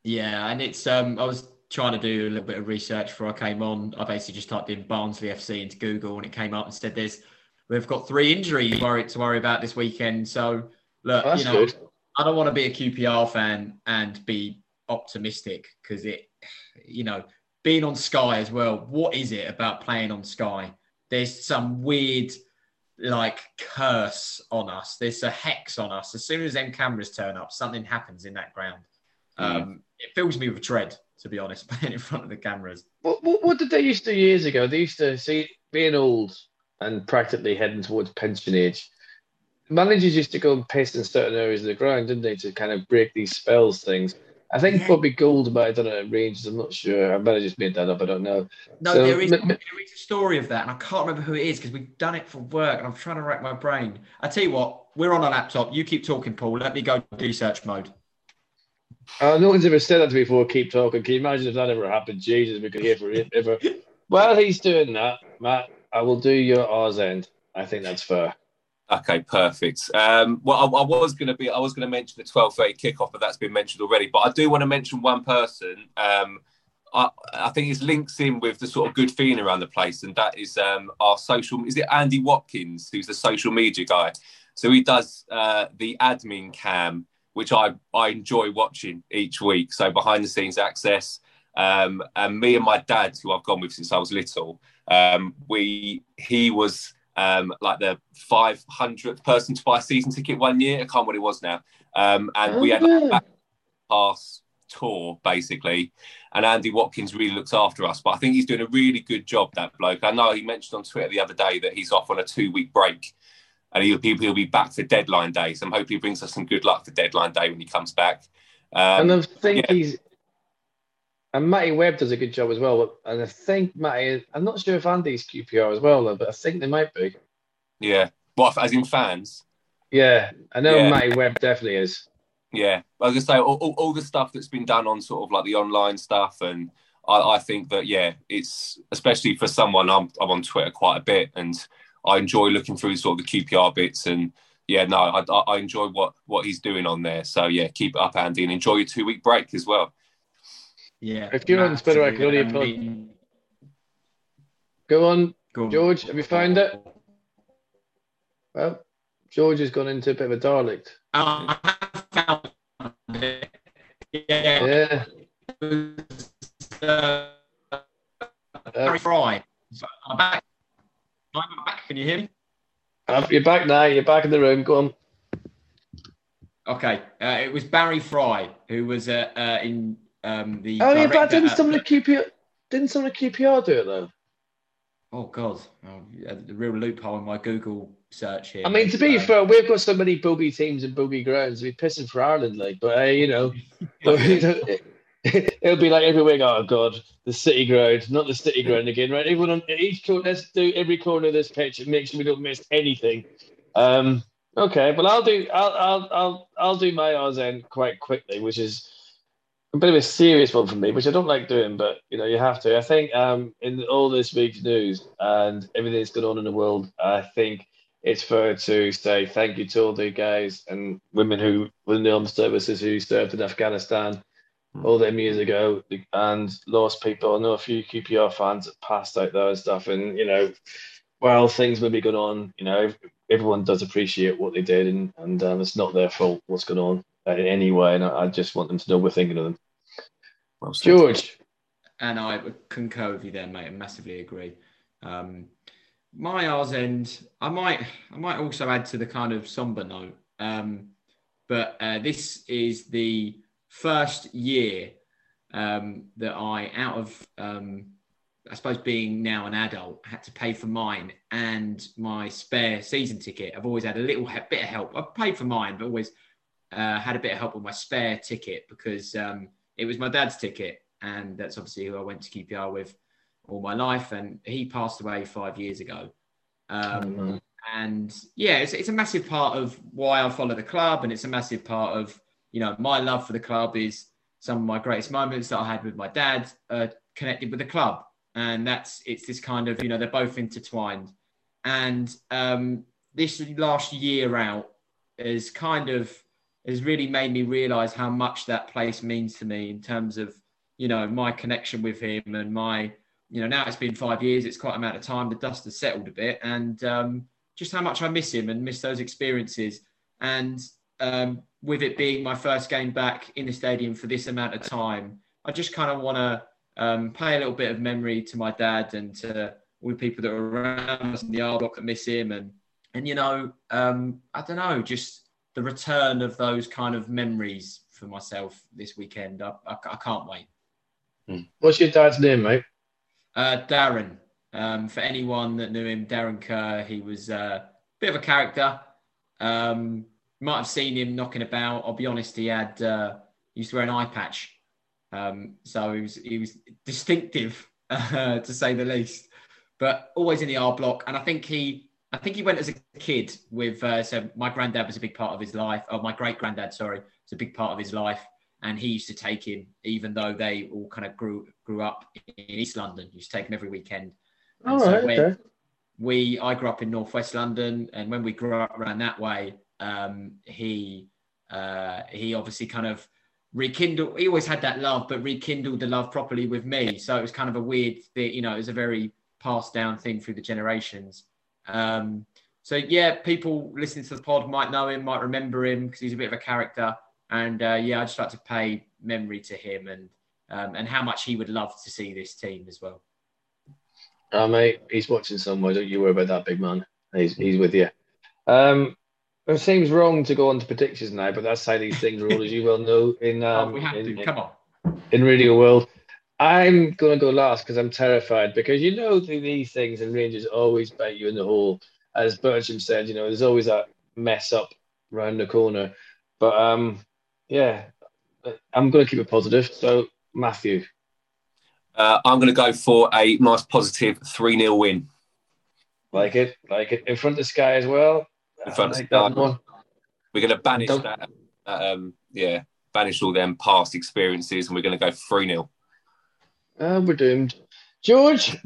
Yeah, and it's um, I was trying to do a little bit of research before I came on. I basically just typed in Barnsley F C into Google, and it came up and said there's we've got three injuries to worry, to worry about this weekend. So look, oh, you know, good. I don't want to be a Q P R fan and be optimistic, because it, you know, being on Sky as well, what is it about playing on Sky? There's some weird like curse on us. There's a hex on us. As soon as them cameras turn up, something happens in that ground. Um, mm. It fills me with dread, to be honest, playing in front of the cameras. What, what, what did they used to do years ago? They used to see, being old and practically heading towards pension age, managers used to go and piss in certain areas of the ground, didn't they, to kind of break these spells things. I think yeah. Bobby Gould might have done it at Rangers. I'm not sure. I might have just made that up. I don't know. No, so, there, is, m- there is a story of that, and I can't remember who it is, because we've done it for work, and I'm trying to rack my brain. I tell you what, we're on a laptop. You keep talking, Paul. Let me go research mode. Uh, no one's ever said that to me before. Keep talking. Can you imagine if that ever happened? Jesus, we could hear forever. While he's doing that, Matt, I will do your R's end. I think that's fair. Okay, perfect. Um, well, I, I was going to be—I was going to mention the twelve thirty kickoff, but that's been mentioned already. But I do want to mention one person. Um, I, I think it links in with the sort of good feeling around the place, and that is um, our social—is it Andy Watkins, who's the social media guy? So he does uh, the admin cam, which I, I enjoy watching each week. So behind the scenes access, um, and me and my dad, who I've gone with since I was little, um, we—he was. Um, like the five hundredth person to buy a season ticket one year. I can't remember what it was now. Um, and oh, we had like, a back pass tour, basically. And Andy Watkins really looked after us. But I think he's doing a really good job, that bloke. I know he mentioned on Twitter the other day that he's off on a two-week break. And he'll, he'll be back for deadline day. So I'm hoping he brings us some good luck for deadline day when he comes back. Um, and I think yeah. he's... And Matty Webb does a good job as well. And I think Matty, I'm not sure if Andy's Q P R as well, but I think they might be. Yeah. What, as in fans? Yeah. I know yeah. Matty Webb definitely is. Yeah. I was going to say, all, all, all the stuff that's been done on sort of like the online stuff. And I, I think that, yeah, it's, especially for someone, I'm, I'm on Twitter quite a bit and I enjoy looking through sort of the Q P R bits and, yeah, no, I, I enjoy what, what he's doing on there. So, yeah, keep it up, Andy, and enjoy your two-week break as well. Yeah. If you're on Twitter, I can only apologize. Go on, go on, George. Have you found it? Well, George has gone into a bit of a Dalek. Uh, I found it. Yeah. Yeah. Uh, Barry Fry. I'm back. I'm back. Can you hear me? You're back now. You're back in the room. Go on. Okay. Uh, it was Barry Fry who was uh, uh, in um, the. Oh, yeah, but didn't someone at Q P R? Didn't someone at Q P R do it though? Oh God! Oh, the real loophole in my Google search here. I mean, to be uh, fair, we've got so many bogey teams and bogey grounds. We're pissing for Ireland, like, but uh, you know, it'll be like every week. Oh God, the city ground, not the city ground again, right? Everyone on each corner. Let's do every corner of this pitch and make sure we don't miss anything. Um, okay, well, I'll do. I'll I'll I'll I'll do my R's end quite quickly, which is a bit of a serious one for me, which I don't like doing, but you know you have to. I think um, in all this week's news and everything that's going on in the world, I think it's fair to say thank you to all the guys and women who were in the armed services who served in Afghanistan all them years ago and lost people. I know a few Q P R fans that passed out there and stuff, and you know, while things may be going on, you know, everyone does appreciate what they did, and and um, it's not their fault what's going on in any way, and I, I just want them to know we're thinking of them. Well, George. And I concur with you there, mate. I massively agree. Um, my R's end, I might I might also add to the kind of sombre note, um, but uh, this is the first year um, that I, out of, um, I suppose, being now an adult, had to pay for mine and my spare season ticket. I've always had a little bit of help. I've paid for mine, but always uh, had a bit of help with my spare ticket because... Um, It was my dad's ticket, and that's obviously who I went to Q P R with all my life, and he passed away five years ago. Um, oh, and, yeah, it's, it's a massive part of why I follow the club, and it's a massive part of, you know, my love for the club is some of my greatest moments that I had with my dad uh, connected with the club. And that's it's this kind of, you know, they're both intertwined. And um, this last year out is kind of... has really made me realise how much that place means to me in terms of, you know, my connection with him and my, you know, now it's been five years, it's quite an amount of time, the dust has settled a bit, and um, just how much I miss him and miss those experiences. And um, with it being my first game back in the stadium for this amount of time, I just kind of want to um, pay a little bit of memory to my dad and to all the people that are around us in the R block that miss him. And, and you know, um, I don't know, just... the return of those kind of memories for myself this weekend. I, I, I can't wait. What's your dad's name, mate? Uh, Darren. Um, for anyone that knew him, Darren Kerr, he was a bit of a character. Um, might have seen him knocking about. I'll be honest, he had uh, he used to wear an eye patch. Um, so he was, he was distinctive, uh, to say the least, but always in the R block. And I think he... I think he went as a kid with, uh, so my granddad was a big part of his life. Oh, my great granddad, sorry, was a big part of his life. And he used to take him, even though they all kind of grew grew up in East London. He used to take him every weekend. And oh, so right, when okay. we, I grew up in Northwest London. And when we grew up around that way, um, he, uh, he obviously kind of rekindled, he always had that love, but rekindled the love properly with me. So it was kind of a weird thing, you know, it was a very passed down thing through the generations. Um, so yeah, people listening to the pod might know him, might remember him because he's a bit of a character. And uh, yeah, I just like to pay memory to him and um, and how much he would love to see this team as well. Oh, mate, he's watching somewhere. Don't you worry about that, big man. He's he's with you. Um, it seems wrong to go on to predictions now, but that's how these things roll, as you well know. In um, oh, we have in, to come on in radio world. I'm going to go last because I'm terrified because, you know, these things and Rangers always bite you in the hole. As Bertram said, you know, there's always that mess up round the corner. But, um, yeah, I'm going to keep it positive. So, Matthew, Uh, I'm going to go for a nice positive three nil win. Like it, like it. In front of Sky as well. In front like of Sky. We're going to banish Don't. that. Um, yeah, banish all them past experiences and we're going to go three nil. Uh, we're doomed. George?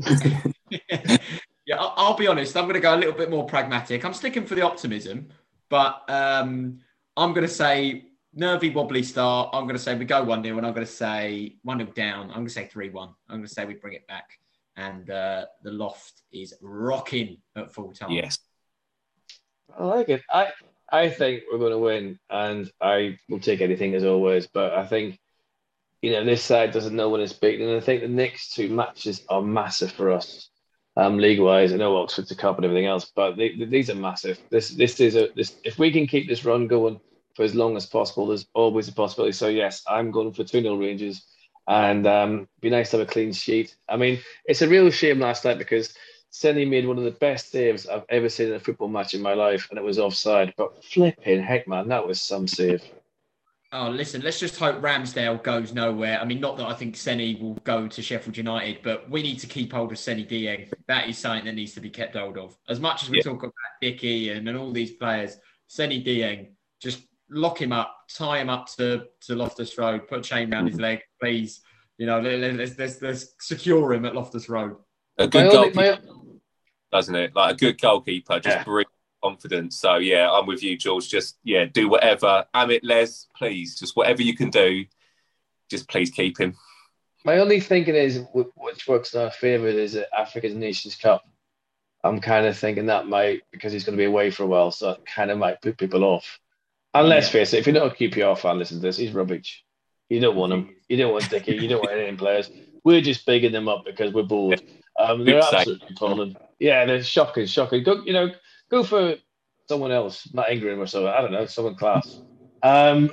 Yeah, I'll, I'll be honest. I'm going to go a little bit more pragmatic. I'm sticking for the optimism, but um, I'm going to say nervy, wobbly start. I'm going to say we go one nil, and I'm going to say one nil down. I'm going to say three one. I'm going to say we bring it back, and uh, the loft is rocking at full time. Yes. I like it. I I think we're going to win, and I will take anything as always, but I think, you know, this side doesn't know when it's beaten, and I think the next two matches are massive for us. Um, league-wise, I know Oxford's a cup and everything else, but they, these are massive. This, this is a. This, if we can keep this run going for as long as possible, there's always a possibility. So yes, I'm going for two nil Rangers, and um, be nice to have a clean sheet. I mean, it's a real shame last night because Seni made one of the best saves I've ever seen in a football match in my life, and it was offside. But flipping heck, man, that was some save. Oh, listen, let's just hope Ramsdale goes nowhere. I mean, not that I think Seni will go to Sheffield United, but we need to keep hold of Senny Dieng. That is something that needs to be kept hold of. As much as we yeah. talk about Dickey and, and all these players, Senny Dieng, just lock him up, tie him up to, to Loftus Road, put a chain around his leg, please. You know, let's, let's, let's secure him at Loftus Road. A good goalkeeper, doesn't it? Like a good goalkeeper, just yeah. brilliant. Confidence. So yeah, I'm with you, George. Just yeah, do whatever. Amit, Les, please, just whatever you can do, just please keep him. My only thinking is, which works in our favour is Africa's Nations Cup. I'm kind of thinking that might, because he's going to be away for a while, so it kind of might put people off. And let's face it, if you're not a Q P R fan, listen to this, he's rubbish. You don't want him. You don't want Dickey. You don't want any players. We're just bigging them up because we're bored. Um, they're absolutely appalling. Yeah, they're shocking, shocking. Don't, you know, go for someone else, Matt Ingram or something. I don't know, someone class. Um,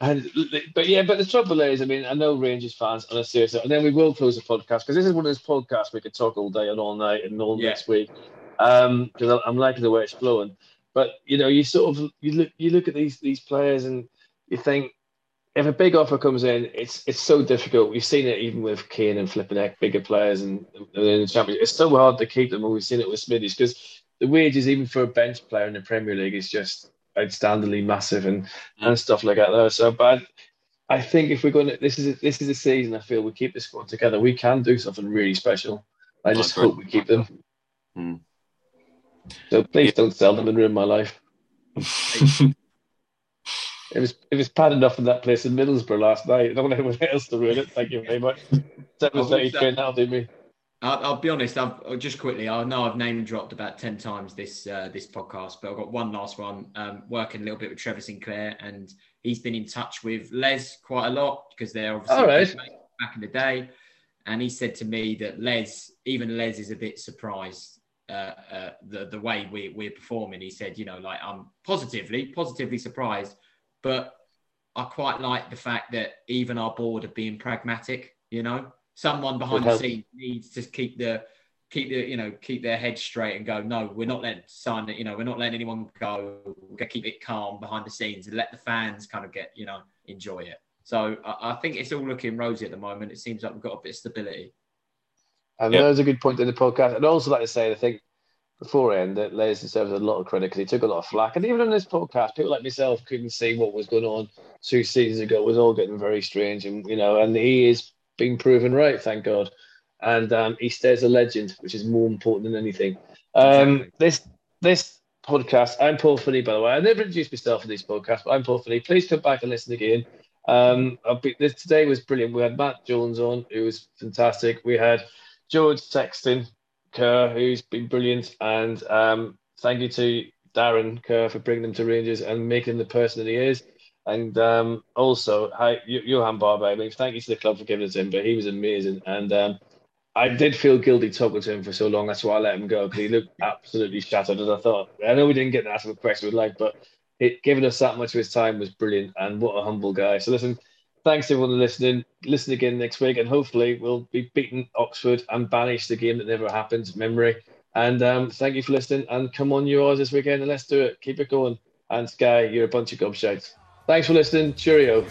and, but yeah, but the trouble is, I mean, I know Rangers fans on a serious note, and then we will close the podcast because this is one of those podcasts we could talk all day and all night and all yeah. next week because um, I'm liking the way it's flowing. But you know, you sort of you look you look at these these players and you think if a big offer comes in, it's it's so difficult. We've seen it even with Kane and flipping heck, bigger players and, and in the Championship. It's so hard to keep them, and we've seen it with Smithies because the wages, even for a bench player in the Premier League, is just outstandingly massive and, and stuff like that. Though. So, but I, I think if we're going to, this is a, this is a season I feel we keep the squad together, we can do something really special. I just hope we keep them. Mm. So please yeah. don't sell them and ruin my life. It was it was bad enough in that place in Middlesbrough last night. I don't want anyone else to ruin it. Thank you very much. seven thirty k, that'll do me. I'll, I'll be honest, I've just quickly, I know I've name dropped about ten times this uh, this podcast, but I've got one last one, um, working a little bit with Trevor Sinclair, and he's been in touch with Les quite a lot because they're obviously right. back in the day. And he said to me that Les, even Les is a bit surprised uh, uh, the, the way we, we're performing. He said, you know, like I'm positively, positively surprised, but I quite like the fact that even our board are being pragmatic, you know. Someone behind the scenes needs to keep the, keep the, you know, keep their head straight and go, no, we're not letting sign it, you know, we're not letting anyone go. We're gonna keep it calm behind the scenes and let the fans kind of get, you know, enjoy it. So I, I think it's all looking rosy at the moment. It seems like we've got a bit of stability. And yep. there's a good point in the podcast. I'd also like to say, I think before end, that Les deserves a lot of credit because he took a lot of flack. And even on this podcast, people like myself couldn't see what was going on two seasons ago. It was all getting very strange, and you know, and he is. Been proven right, thank God, and um, he stays a legend, which is more important than anything. Um, this this podcast, I'm Paul Finney, by the way. I never introduced myself in these podcasts, but I'm Paul Finney. Please come back and listen again. Um, I'll be, this today was brilliant. We had Matt Jones on, who was fantastic. We had George Sexton-Kerr, who's been brilliant, and um, thank you to Darren Kerr for bringing him to Rangers and making him the person that he is. And um, also, hi, Yoann Barbet. I mean, thank you to the club for giving us him, but he was amazing. And um, I did feel guilty talking to him for so long. That's why I let him go, because he looked absolutely shattered, as I thought. I know we didn't get to ask him a question we'd like, but it, giving us that much of his time was brilliant. And what a humble guy. So listen, thanks to everyone listening. Listen again next week, and hopefully we'll be beating Oxford and banish the game that never happened, memory. And um, thank you for listening. And come on, you guys, this weekend, and let's do it. Keep it going. And Sky, you're a bunch of gobshites. Thanks for listening. Cheerio.